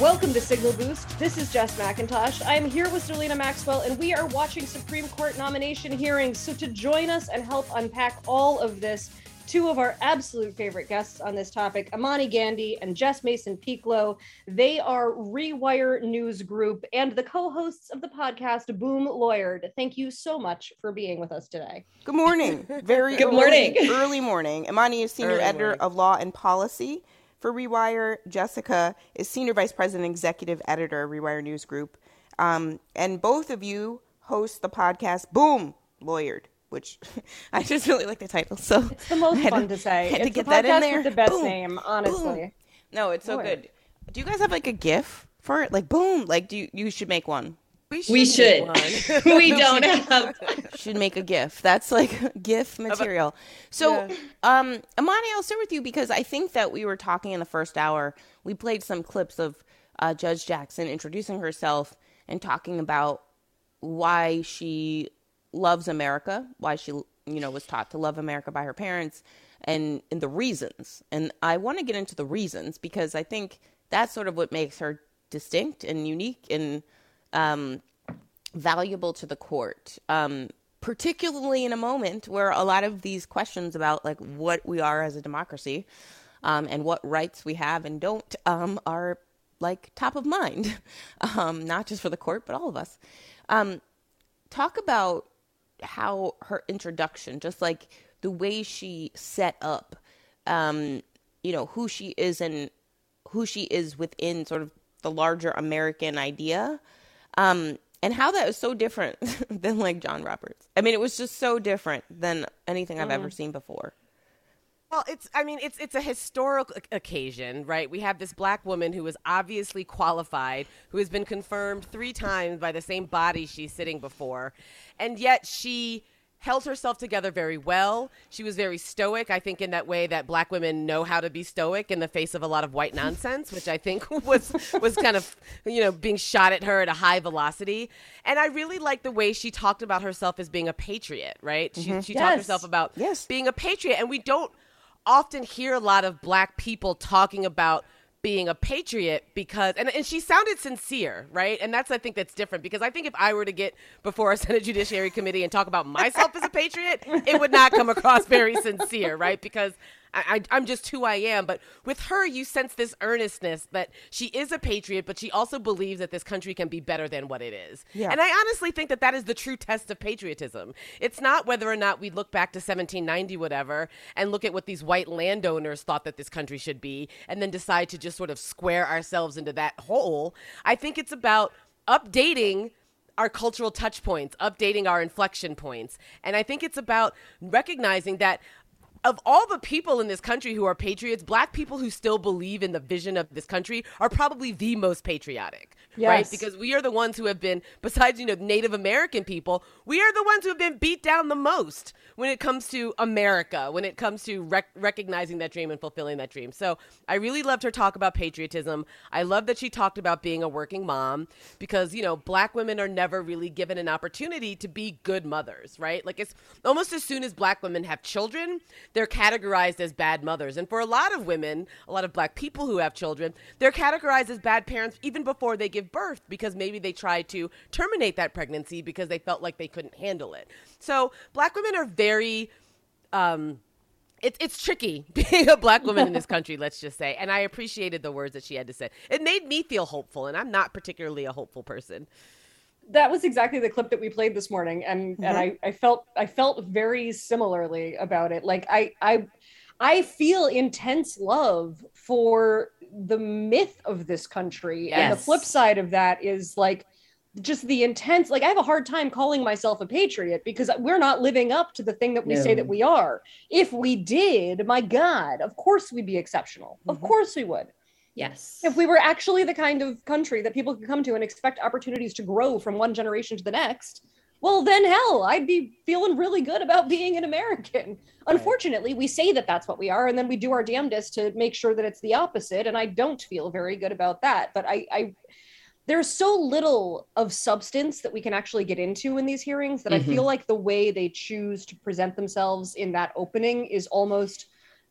Welcome to Signal Boost. This is Jess McIntosh. I am here with Zerlina Maxwell, and we are watching Supreme Court nomination hearings. So to join us and help unpack all of this, two of our absolute favorite guests on this topic, Imani Gandy and Jess Mason Piqu. They are Rewire News Group and the co-hosts of the podcast Boom Lawyered. Thank you so much for being with us today. Good morning. Early morning. Imani is senior editor of Law and Policy for Rewire. Jessica is senior vice president and executive editor of Rewire News Group. And both of you host the podcast Boom Lawyered, which I just really like the title. So it's the most fun to say. It's to get that in there. With the best boom, name, honestly. Boom. No, it's so good. Do you guys have like a GIF for it? Like boom. Like you should make one. We should. Make one. We don't have. Should make a GIF. That's like GIF material. So, yeah. Imani, I'll start with you because I think that we were talking in the first hour. We played some clips of Judge Jackson introducing herself and talking about why she loves America, why she, was taught to love America by her parents, and the reasons. And I want to get into the reasons because I think that's sort of what makes her distinct and unique and valuable to the court, particularly in a moment where a lot of these questions about like what we are as a democracy and what rights we have and don't are like top of mind, not just for the court, but all of us. Talk about how her introduction, just like the way she set up, who she is and who she is within sort of the larger American idea, and how that was so different than like John Roberts. I mean, it was just so different than anything I've ever seen before. Well, it's a historical occasion, right? We have this black woman who is obviously qualified, who has been confirmed 3 times by the same body she's sitting before, and yet she held herself together very well. She was very stoic, I think, in that way that black women know how to be stoic in the face of a lot of white nonsense, which I think was kind of, being shot at her at a high velocity. And I really like the way she talked about herself as being a patriot, right? Mm-hmm. She talked herself about being a patriot, and we don't often hear a lot of black people talking about being a patriot because, and she sounded sincere, right? And that's, I think that's different because I think if I were to get before a Senate Judiciary Committee and talk about myself as a patriot, it would not come across very sincere, right? Because I'm just who I am. But with her, you sense this earnestness that she is a patriot, but she also believes that this country can be better than what it is. Yeah. And I honestly think that is the true test of patriotism. It's not whether or not we look back to 1790, whatever, and look at what these white landowners thought that this country should be, and then decide to just sort of square ourselves into that hole. I think it's about updating our cultural touch points, updating our inflection points. And I think it's about recognizing that of all the people in this country who are patriots, black people who still believe in the vision of this country are probably the most patriotic, right? Because we are the ones who have been, besides, Native American people, we are the ones who have been beat down the most when it comes to America, when it comes to recognizing that dream and fulfilling that dream. So I really loved her talk about patriotism. I love that she talked about being a working mom because, black women are never really given an opportunity to be good mothers, right? Like it's almost as soon as black women have children, they're categorized as bad mothers. And for a lot of women, a lot of black people who have children, they're categorized as bad parents even before they give birth because maybe they tried to terminate that pregnancy because they felt like they couldn't handle it. So black women are very, it's tricky being a black woman in this country, let's just say. And I appreciated the words that she had to say. It made me feel hopeful, and I'm not particularly a hopeful person. That was exactly the clip that we played this morning. And I felt very similarly about it. Like I feel intense love for the myth of this country. Yes. And the flip side of that is like just the intense, like I have a hard time calling myself a patriot because we're not living up to the thing that we say that we are. If we did, my God, of course we'd be exceptional. Mm-hmm. Of course we would. Yes. If we were actually the kind of country that people could come to and expect opportunities to grow from one generation to the next, well, then hell, I'd be feeling really good about being an American. Right. Unfortunately, we say that that's what we are, and then we do our damnedest to make sure that it's the opposite. And I don't feel very good about that. But I there's so little of substance that we can actually get into in these hearings that I feel like the way they choose to present themselves in that opening is almost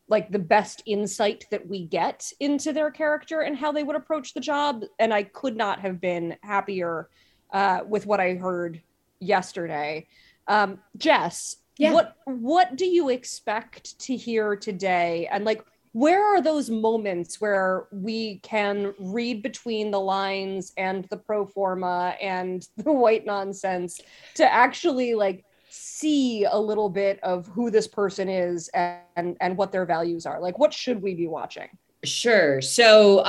like the best insight that we get into their character and how they would approach the job. And I could not have been happier with what I heard yesterday. Jess, yeah. What do you expect to hear today? And like, where are those moments where we can read between the lines and the pro forma and the white nonsense to actually like see a little bit of who this person is and what their values are? Like, what should we be watching? Sure. So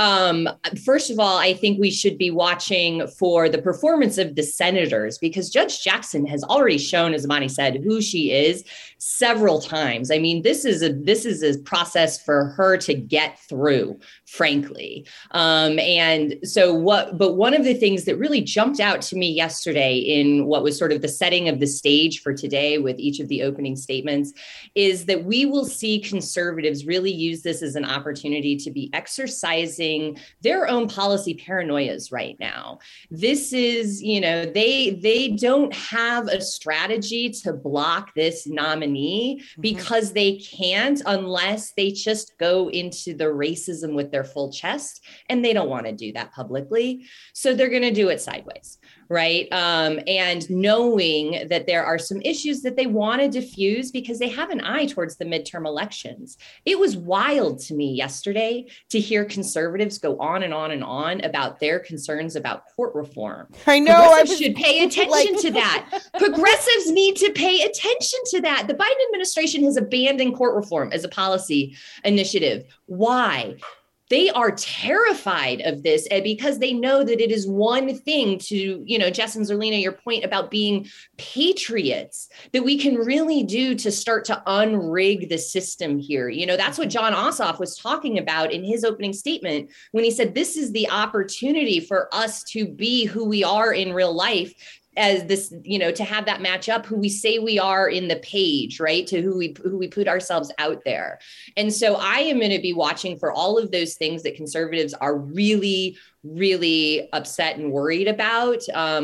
first of all, I think we should be watching for the performance of the senators, because Judge Jackson has already shown, as Imani said, who she is several times. I mean, this is a process for her to get through, frankly. But one of the things that really jumped out to me yesterday in what was sort of the setting of the stage for today with each of the opening statements is that we will see conservatives really use this as an opportunity to be exercising their own policy paranoias right now. This is, you know, they don't have a strategy to block this nominee because they can't, unless they just go into the racism with their full chest, and they don't want to do that publicly. So they're going to do it sideways. Right. And knowing that there are some issues that they want to diffuse because they have an eye towards the midterm elections. It was wild to me yesterday to hear conservatives go on and on and on about their concerns about court reform. I know. Progressives should pay attention to that. Progressives need to pay attention to that. The Biden administration has abandoned court reform as a policy initiative. Why? They are terrified of this because they know that it is one thing to, you know, Jess and Zerlina, your point about being patriots that we can really do to start to unrig the system here. You know, that's what John Ossoff was talking about in his opening statement when he said, this is the opportunity for us to be who we are in real life, as this, you know, to have that match up who we say we are in the page, right, to who we put ourselves out there. And so I am going to be watching for all of those things that conservatives are really, really upset and worried about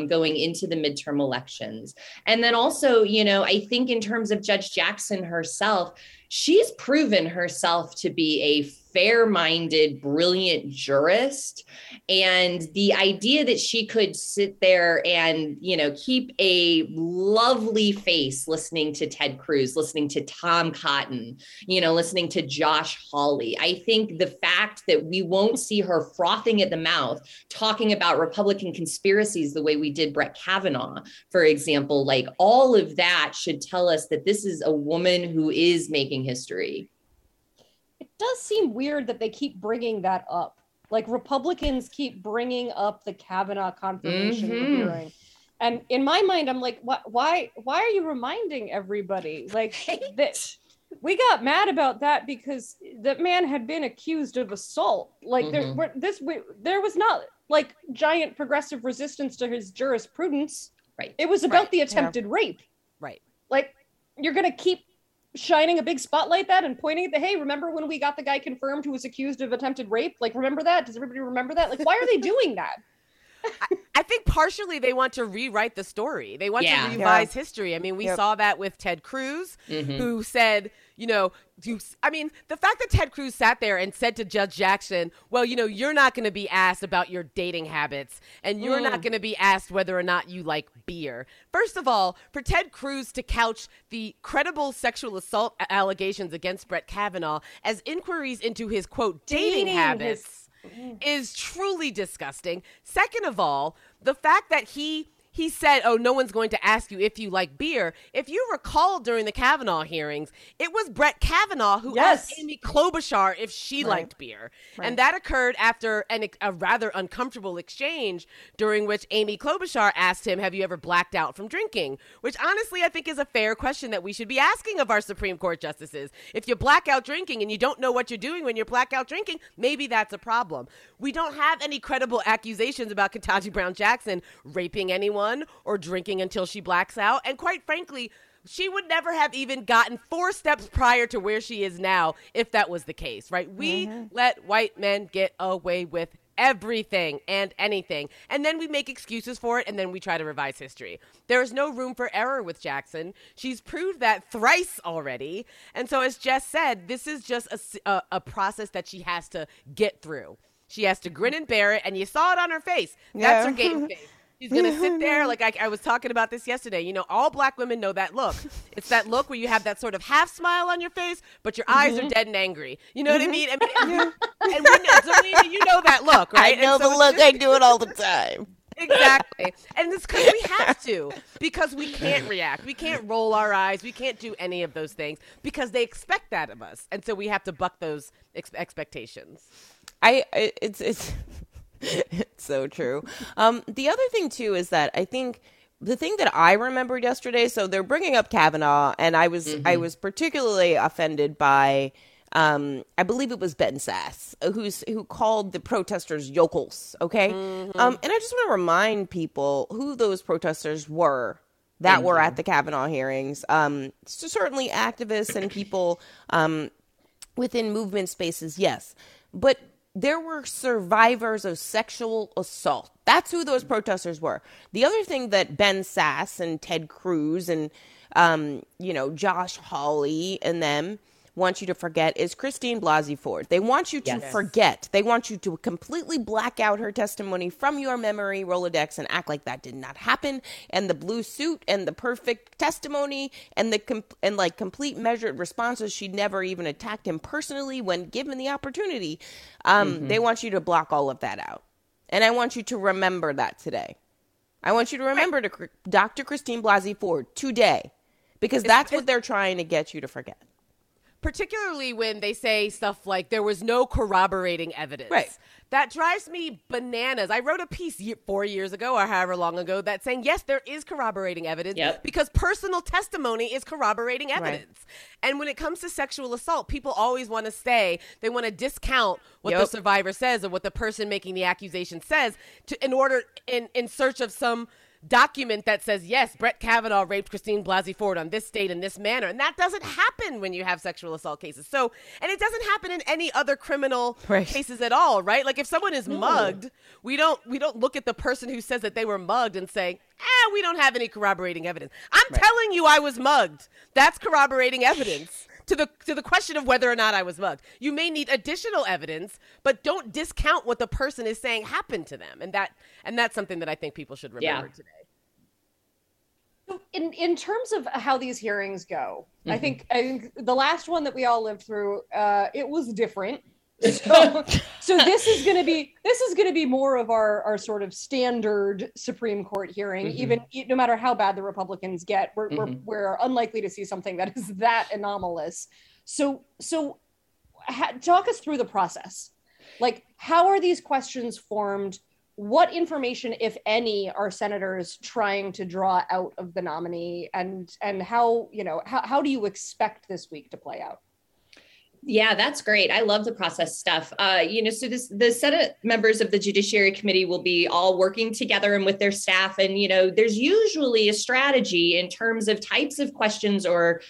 going into the midterm elections. And then also, you know, I think in terms of Judge Jackson herself, she's proven herself to be a fair-minded, brilliant jurist. And the idea that she could sit there and, you know, keep a lovely face listening to Ted Cruz, listening to Tom Cotton, you know, listening to Josh Hawley. I think the fact that we won't see her frothing at the mouth, talking about Republican conspiracies the way we did Brett Kavanaugh, for example, like all of that should tell us that this is a woman who is making history. It does seem weird that they keep bringing that up. Like Republicans keep bringing up the Kavanaugh confirmation hearing. And in my mind, I'm like, why are you reminding everybody? Like this, we got mad about that because that man had been accused of assault. Like there was not like giant progressive resistance to his jurisprudence. Right. It was about the attempted rape. Right. Like you're going to keep shining a big spotlight that and pointing at the, hey, remember when we got the guy confirmed who was accused of attempted rape? Like, remember that? Does everybody remember that? Like, why are they doing that? I think partially they want to rewrite the story. They want to revise history. I mean, we saw that with Ted Cruz, who said, you know, I mean, the fact that Ted Cruz sat there and said to Judge Jackson, well, you know, you're not going to be asked about your dating habits and you're not going to be asked whether or not you like beer. First of all, for Ted Cruz to couch the credible sexual assault allegations against Brett Kavanaugh as inquiries into his, quote, dating habits is truly disgusting. Second of all, the fact that he said, oh, no one's going to ask you if you like beer. If you recall during the Kavanaugh hearings, it was Brett Kavanaugh who asked Amy Klobuchar if she liked beer. Right. And that occurred after a rather uncomfortable exchange during which Amy Klobuchar asked him, have you ever blacked out from drinking? Which honestly, I think is a fair question that we should be asking of our Supreme Court justices. If you black out drinking and you don't know what you're doing when you're black out drinking, maybe that's a problem. We don't have any credible accusations about Ketanji Brown Jackson raping anyone someone or drinking until she blacks out. And quite frankly, she would never have even gotten 4 steps prior to where she is now if that was the case, right? We let white men get away with everything and anything. And then we make excuses for it, and then we try to revise history. There is no room for error with Jackson. She's proved that thrice already. And so, as Jess said, this is just a process that she has to get through. She has to grin and bear it, and you saw it on her face. That's her game face. She's going to sit there, like I was talking about this yesterday. You know, all black women know that look. It's that look where you have that sort of half smile on your face, but your eyes are dead and angry. You know what I mean? And we know, Zerlina, you know that look, right? I know the look. I do it all the time. Exactly. And it's because we have to, because we can't react. We can't roll our eyes. We can't do any of those things because they expect that of us. And so we have to buck those expectations. It's so true. The other thing, too, is that I think the thing that I remembered yesterday. So they're bringing up Kavanaugh, and I was particularly offended by I believe it was Ben Sasse, who called the protesters yokels. OK, and I just want to remind people who those protesters were that were at the Kavanaugh hearings. So certainly activists and people within movement spaces. Yes, but there were survivors of sexual assault. That's who those protesters were. The other thing that Ben Sasse and Ted Cruz and, Josh Hawley and them want you to forget is Christine Blasey Ford. They want you to forget. They want you to completely black out her testimony from your memory Rolodex and act like that did not happen. And the blue suit and the perfect testimony and the complete measured responses. She never even attacked him personally when given the opportunity. They want you to block all of that out. And I want you to remember that today. I want you to remember Dr. Christine Blasey Ford today, because that's what they're trying to get you to forget. Particularly when they say stuff like there was no corroborating evidence. Right. That drives me bananas. I wrote a piece 4 years ago or however long ago that saying, yes, there is corroborating evidence because personal testimony is corroborating evidence. Right. And when it comes to sexual assault, people always want to say they want to discount what the survivor says or what the person making the accusation says in search of some document that says, yes, Brett Kavanaugh raped Christine Blasey Ford on this date in this manner. And that doesn't happen when you have sexual assault cases. So, and it doesn't happen in any other criminal cases at all, right? Like if someone is mugged, we don't look at the person who says that they were mugged and say, we don't have any corroborating evidence. I'm telling you I was mugged. That's corroborating evidence. To the question of whether or not I was mugged. You may need additional evidence, but don't discount what the person is saying happened to them. And that's something that I think people should remember today. So in terms of how these hearings go, I think the last one that we all lived through, it was different. So this is going to be more of our sort of standard Supreme Court hearing, even no matter how bad the Republicans get, we're unlikely to see something that is that anomalous. So talk us through the process. Like, how are these questions formed? What information, if any, are senators trying to draw out of the nominee, and how do you expect this week to play out? Yeah, that's great. I love the process stuff. The Senate members of the Judiciary Committee will be all working together and with their staff. And, there's usually a strategy in terms of types of questions or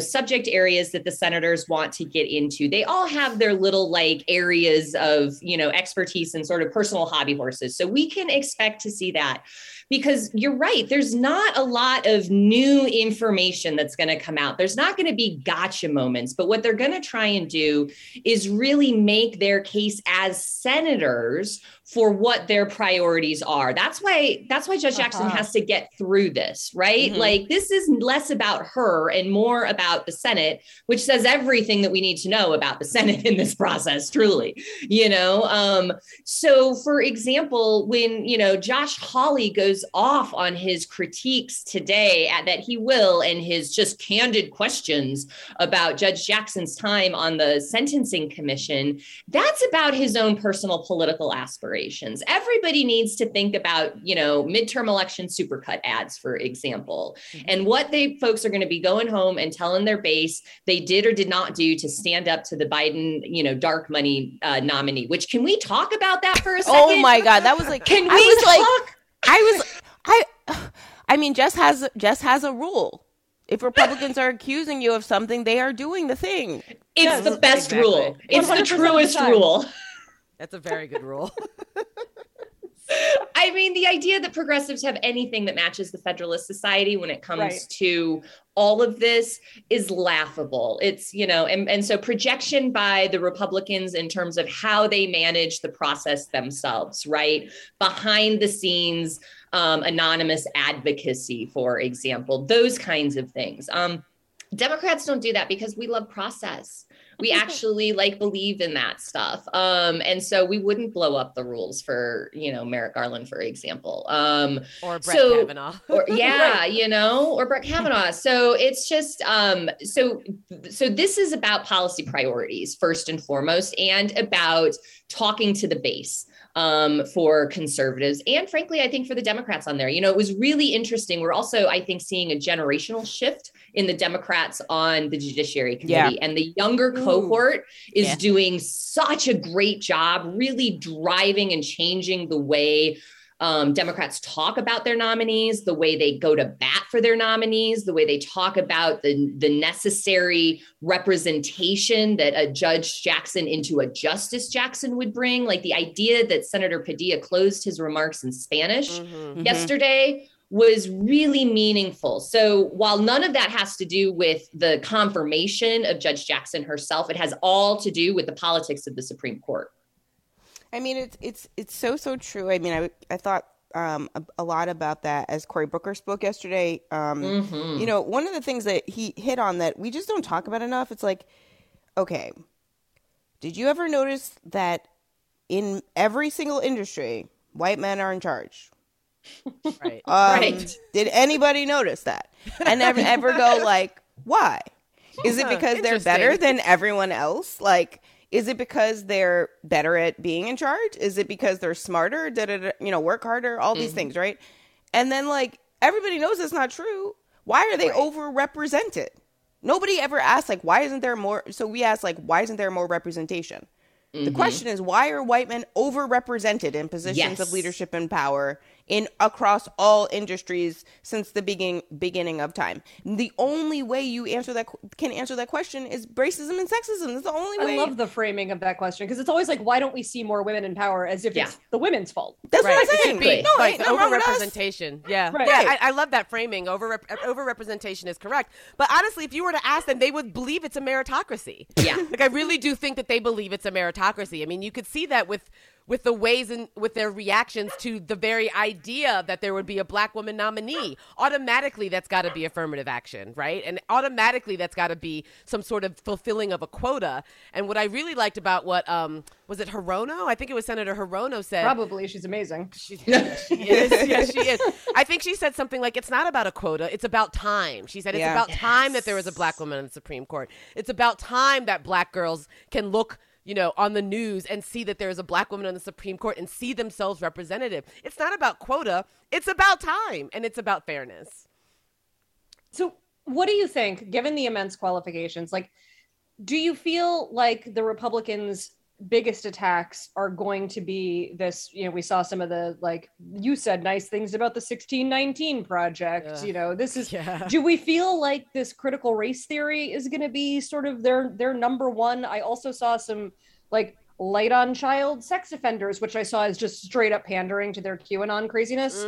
subject areas that the senators want to get into. They all have their little areas of, expertise and sort of personal hobby horses. So we can expect to see that because you're right. There's not a lot of new information that's going to come out. There's not going to be gotcha moments, but what they're going to try and do is really make their case as senators for what their priorities are. That's why Judge Jackson has to get through this, right? This is less about her and more about the Senate, which says everything that we need to know about the Senate in this process, truly, So for example, when, Josh Hawley goes off on his critiques today that he will in his just candid questions about Judge Jackson's time on the Sentencing Commission, that's about his own personal political aspirations. Everybody needs to think about, midterm election supercut ads, for example, and what they folks are going to be going home and telling their base they did or did not do to stand up to the Biden, dark money nominee, which can we talk about that for a second? Oh, my God. That was like, can we talk? I mean, Jess has a rule. If Republicans are accusing you of something, they are doing the thing. It's the best rule. It's the truest rule. That's a very good rule. I mean, the idea that progressives have anything that matches the Federalist Society when it comes to all of this is laughable. It's, you know, and so projection by the Republicans in terms of how they manage the process themselves, right? Behind the scenes, anonymous advocacy, for example, those kinds of things. Democrats don't do that because we love process. We actually believe in that stuff. And so we wouldn't blow up the rules for, you know, Merrick Garland, for example. Or Brett Kavanaugh. Or Brett Kavanaugh. So it's just, so this is about policy priorities first and foremost, and about talking to the base. For conservatives and, frankly, I think for the Democrats on there. You know, it was really interesting. We're also, I think, seeing a generational shift in the Democrats on the Judiciary Committee. Yeah. And the younger cohort is doing such a great job really driving and changing the way Democrats talk about their nominees, the way they go to bat for their nominees, the way they talk about the necessary representation that a Judge Jackson into a Justice Jackson would bring. Like the idea that Senator Padilla closed his remarks in Spanish yesterday was really meaningful. So while none of that has to do with the confirmation of Judge Jackson herself, it has all to do with the politics of the Supreme Court. I mean, it's so true. I mean, I thought a lot about that as Cory Booker spoke yesterday. You know, one of the things that he hit on that we just don't talk about enough. It's like, okay, did you ever notice that in every single industry, white men are in charge? Right. Did anybody notice that? And ever go like, why? Is it because they're better than everyone else? Like, is it because they're better at being in charge? Is it because they're smarter, you know, work harder, all these things, right? And then, like, everybody knows it's not true. Why are they overrepresented? Nobody ever asks, like, why isn't there more? So we ask, like, why isn't there more representation? The question is, why are white men overrepresented in positions of leadership and power in across all industries since the beginning of time? The only way you can answer that question is racism and sexism. That's the only way. I love the framing of that question because it's always like, why don't we see more women in power, as if it's the women's fault? That's what I'm saying. It should be overrepresentation. Yeah, right. Yeah. I love that framing. Overrepresentation is correct. But honestly, if you were to ask them, they would believe it's a meritocracy. Yeah, like I really do think that they believe it's a meritocracy. I mean, you could see that with the ways and with their reactions to the very idea that there would be a black woman nominee. Automatically, that's got to be affirmative action, right? And automatically, that's got to be some sort of fulfilling of a quota. And what I really liked about what, was it Hirono? I think it was Senator Hirono said. Probably. She's amazing. She is. Yes, she is. I think she said something like, it's not about a quota. It's about time. She said, it's about time that there was a black woman on the Supreme Court. It's about time that black girls can look, you know, on the news and see that there is a black woman on the Supreme Court and see themselves representative. It's not about quota. It's about time. And it's about fairness. So what do you think, given the immense qualifications, like, do you feel like the Republicans' biggest attacks are going to be this, you know, we saw some of the, like you said, nice things about the 1619 Project, you know, this is, do we feel like this critical race theory is going to be sort of their number one? I also saw some like light on child sex offenders, which I saw as just straight up pandering to their QAnon craziness.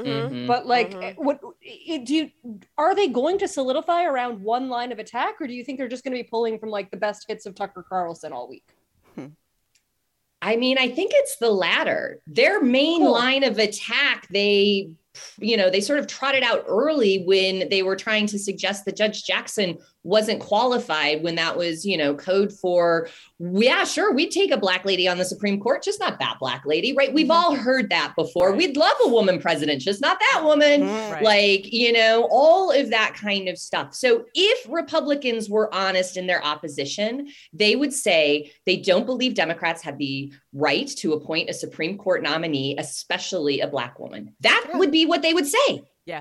But like, what do you, are they going to solidify around one line of attack, or do you think they're just going to be pulling from like the best hits of Tucker Carlson all week? I mean, I think it's the latter. Their main line of attack, they, you know, they sort of trotted out early when they were trying to suggest that Judge Jackson wasn't qualified, when that was, you know, code for, yeah, sure, we'd take a black lady on the Supreme Court, just not that black lady, right? We've all heard that before. We'd love a woman president, just not that woman. Like, you know, all of that kind of stuff. So if Republicans were honest in their opposition, they would say they don't believe Democrats have the right to appoint a Supreme Court nominee, especially a black woman. That would be what they would say. If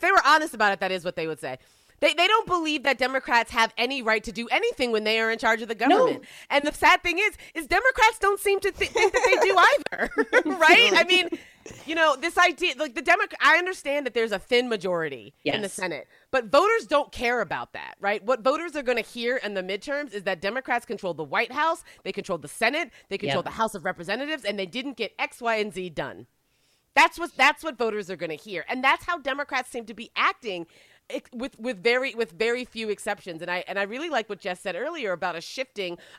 they were honest about it, that is what they would say. They don't believe that Democrats have any right to do anything when they are in charge of the government. No. And the sad thing is Democrats don't seem to think that they do either, right? I mean, you know, this idea, like the I understand that there's a thin majority in the Senate, but voters don't care about that, right? What voters are going to hear in the midterms is that Democrats control the White House, they control the Senate, they control the House of Representatives, and they didn't get X, Y, and Z done. That's what voters are going to hear. And that's how Democrats seem to be acting with very few exceptions. And I really like what Jess said earlier about a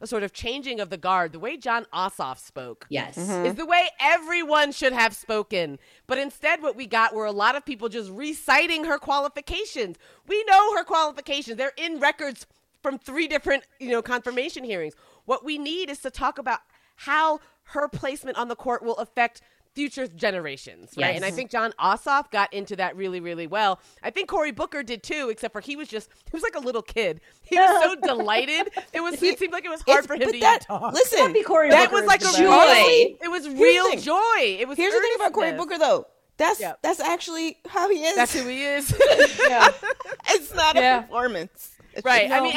sort of changing of the guard. The way John Ossoff spoke is the way everyone should have spoken. But instead what we got were a lot of people just reciting her qualifications. We know her qualifications. They're in records from 3 different, confirmation hearings. What we need is to talk about how her placement on the court will affect future generations, right? Yes. And I think John Ossoff got into that really, really well. I think Cory Booker did too, except for he was like a little kid. He was so delighted. It seemed like it was hard for him to even talk. Listen, that was like a joy. It was real joy. It was. Here's the thing about Cory Booker, though. That's actually how he is. That's who he is. It's not a performance. Right. No. I mean,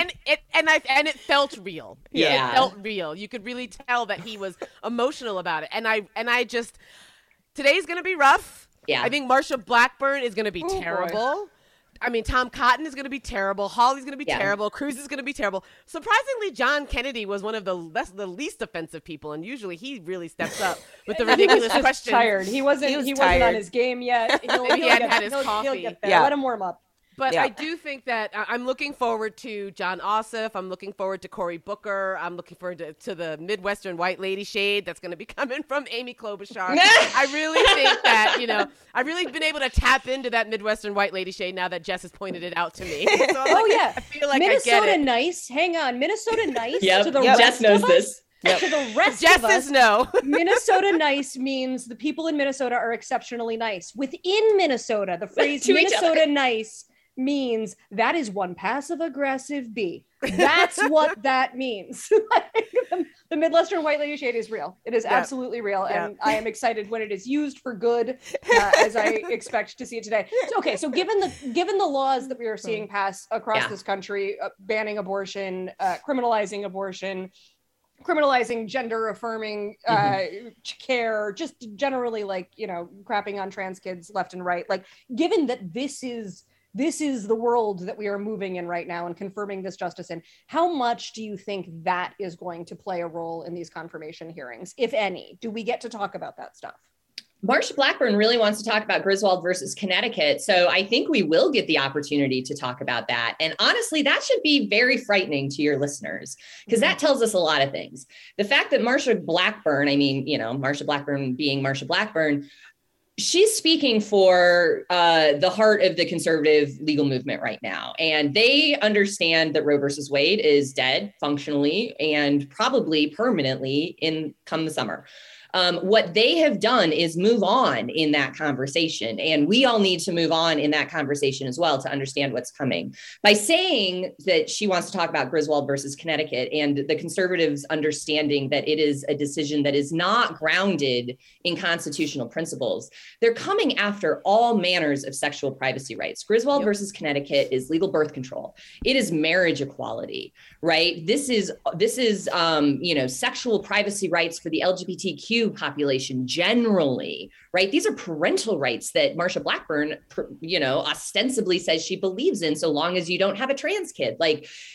and it felt real. Yeah. It felt real. You could really tell that he was emotional about it. And I just. Today's going to be rough. Yeah. I think Marsha Blackburn is going to be terrible. Boy. I mean, Tom Cotton is going to be terrible. Hawley's going to be terrible. Cruz is going to be terrible. Surprisingly, John Kennedy was one of the least offensive people, and usually he really steps up with the ridiculous questions. Tired. He wasn't on his game yet. Maybe he hadn't had his coffee. He'll get there. Yeah. Let him warm up. But I do think that I'm looking forward to John Ossoff. I'm looking forward to Cory Booker. I'm looking forward to the Midwestern white lady shade that's going to be coming from Amy Klobuchar. I really think that, I've really been able to tap into that Midwestern white lady shade now that Jess has pointed it out to me. So I feel like Minnesota I get it. Nice. Hang on. Minnesota nice. Jess knows this. Yep. To the rest Jess of us, no. Minnesota nice means the people in Minnesota are exceptionally nice. Within Minnesota, the phrase Minnesota nice means that is one passive aggressive B. That's what that means. The Midwestern white lady shade is real. It is absolutely real. Yeah. And I am excited when it is used for good, as I expect to see it today. So given the laws that we are seeing pass across this country, banning abortion, criminalizing abortion, criminalizing gender affirming care, just generally crapping on trans kids left and right, given that this is the world that we are moving in right now and confirming this justice in, how much do you think that is going to play a role in these confirmation hearings, if any? Do we get to talk about that stuff? Marsha Blackburn really wants to talk about Griswold versus Connecticut. So I think we will get the opportunity to talk about that. And honestly, that should be very frightening to your listeners, because that tells us a lot of things. The fact that Marsha Blackburn, Marsha Blackburn being Marsha Blackburn, she's speaking for the heart of the conservative legal movement right now. And they understand that Roe versus Wade is dead functionally and probably permanently come the summer. What they have done is move on in that conversation. And we all need to move on in that conversation as well to understand what's coming. By saying that she wants to talk about Griswold versus Connecticut and the conservatives understanding that it is a decision that is not grounded in constitutional principles, they're coming after all manners of sexual privacy rights. Griswold versus Connecticut is legal birth control. It is marriage equality, right? This is sexual privacy rights for the LGBTQ population generally, right? These are parental rights that Marsha Blackburn, ostensibly says she believes in, so long as you don't have a trans kid.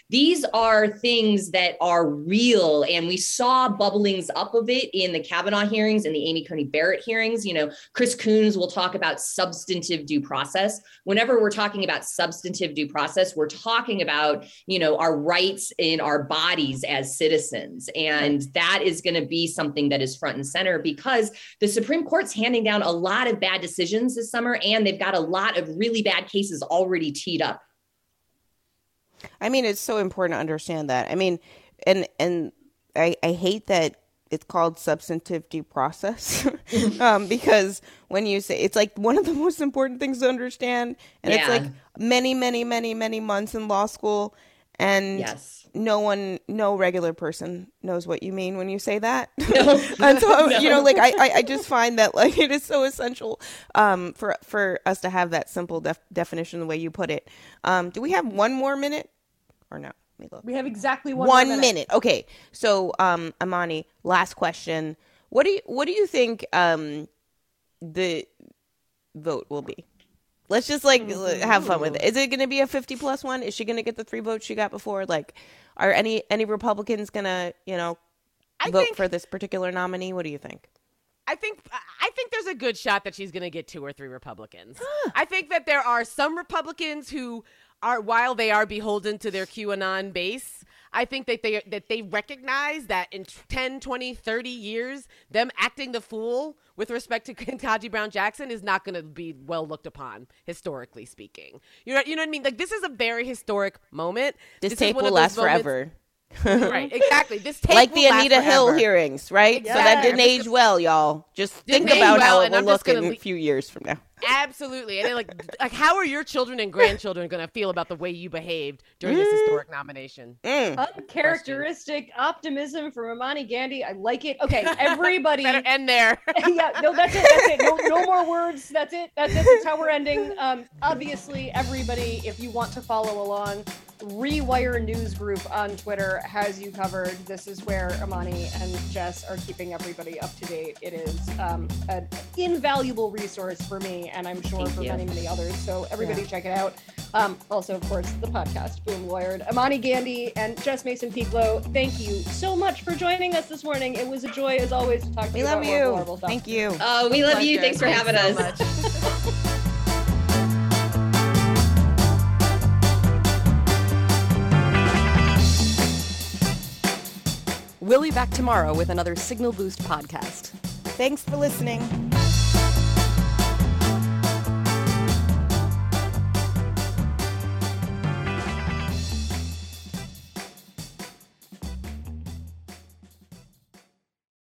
These are things that are real. And we saw bubblings up of it in the Kavanaugh hearings and the Amy Coney Barrett hearings. Chris Coons will talk about substantive due process. Whenever we're talking about substantive due process, we're talking about, our rights in our bodies as citizens. And that is going to be something that is front and center, because the Supreme Court's handing down a lot of bad decisions this summer, and they've got a lot of really bad cases already teed up. I mean, it's so important to understand that. I mean, and I hate that it's called substantive due process because when you say it's like one of the most important things to understand, and it's like many, many, many, many months in law school. And no regular person knows what you mean when you say that. No. And so, I just find that it is so essential for us to have that simple definition the way you put it. Do we have one more minute or no? Let me look. We have exactly one minute. Okay. So, Imani, last question. What do you think the vote will be. Let's just, like, have fun with it. Is it going to be a 50-plus one? Is she going to get the 3 votes she got before? Like, are any Republicans going to, you know, vote for this particular nominee? What do you think? I think there's a good shot that she's going to get 2 or 3 Republicans. I think that there are some Republicans who are, while they are beholden to their QAnon base, I think that they recognize that in 10, 20, 30 years, them acting the fool with respect to Ketanji Brown Jackson is not going to be well looked upon, historically speaking. You know what I mean? Like, this is a very historic moment. This tape will last forever. Right, exactly. This tape like the Anita Hill hearings, right? Yeah. So that didn't age well, y'all. Just think about how it will look in a few years from now. Absolutely. And then, like, how are your children and grandchildren going to feel about the way you behaved during this historic nomination? Uncharacteristic optimism from Imani Gandy. I like it. Okay, everybody. Better end there. Yeah, no, that's it. That's it. No more words. That's it. That's it. That's how we're ending. Obviously, everybody, if you want to follow along, Rewire News Group on Twitter has you covered. This is where Imani and Jess are keeping everybody up to date. It is an invaluable resource for me, and I'm sure for many, many others. So everybody check it out. Also, of course, the podcast, Boom Lawyered. Imani Gandy and Jess Mason Piqu, thank you so much for joining us this morning. It was a joy, as always, to talk to you about horrible stuff. Thank you. Oh, we love you. Thanks for having us. So much. We'll be back tomorrow with another Signal Boost podcast. Thanks for listening.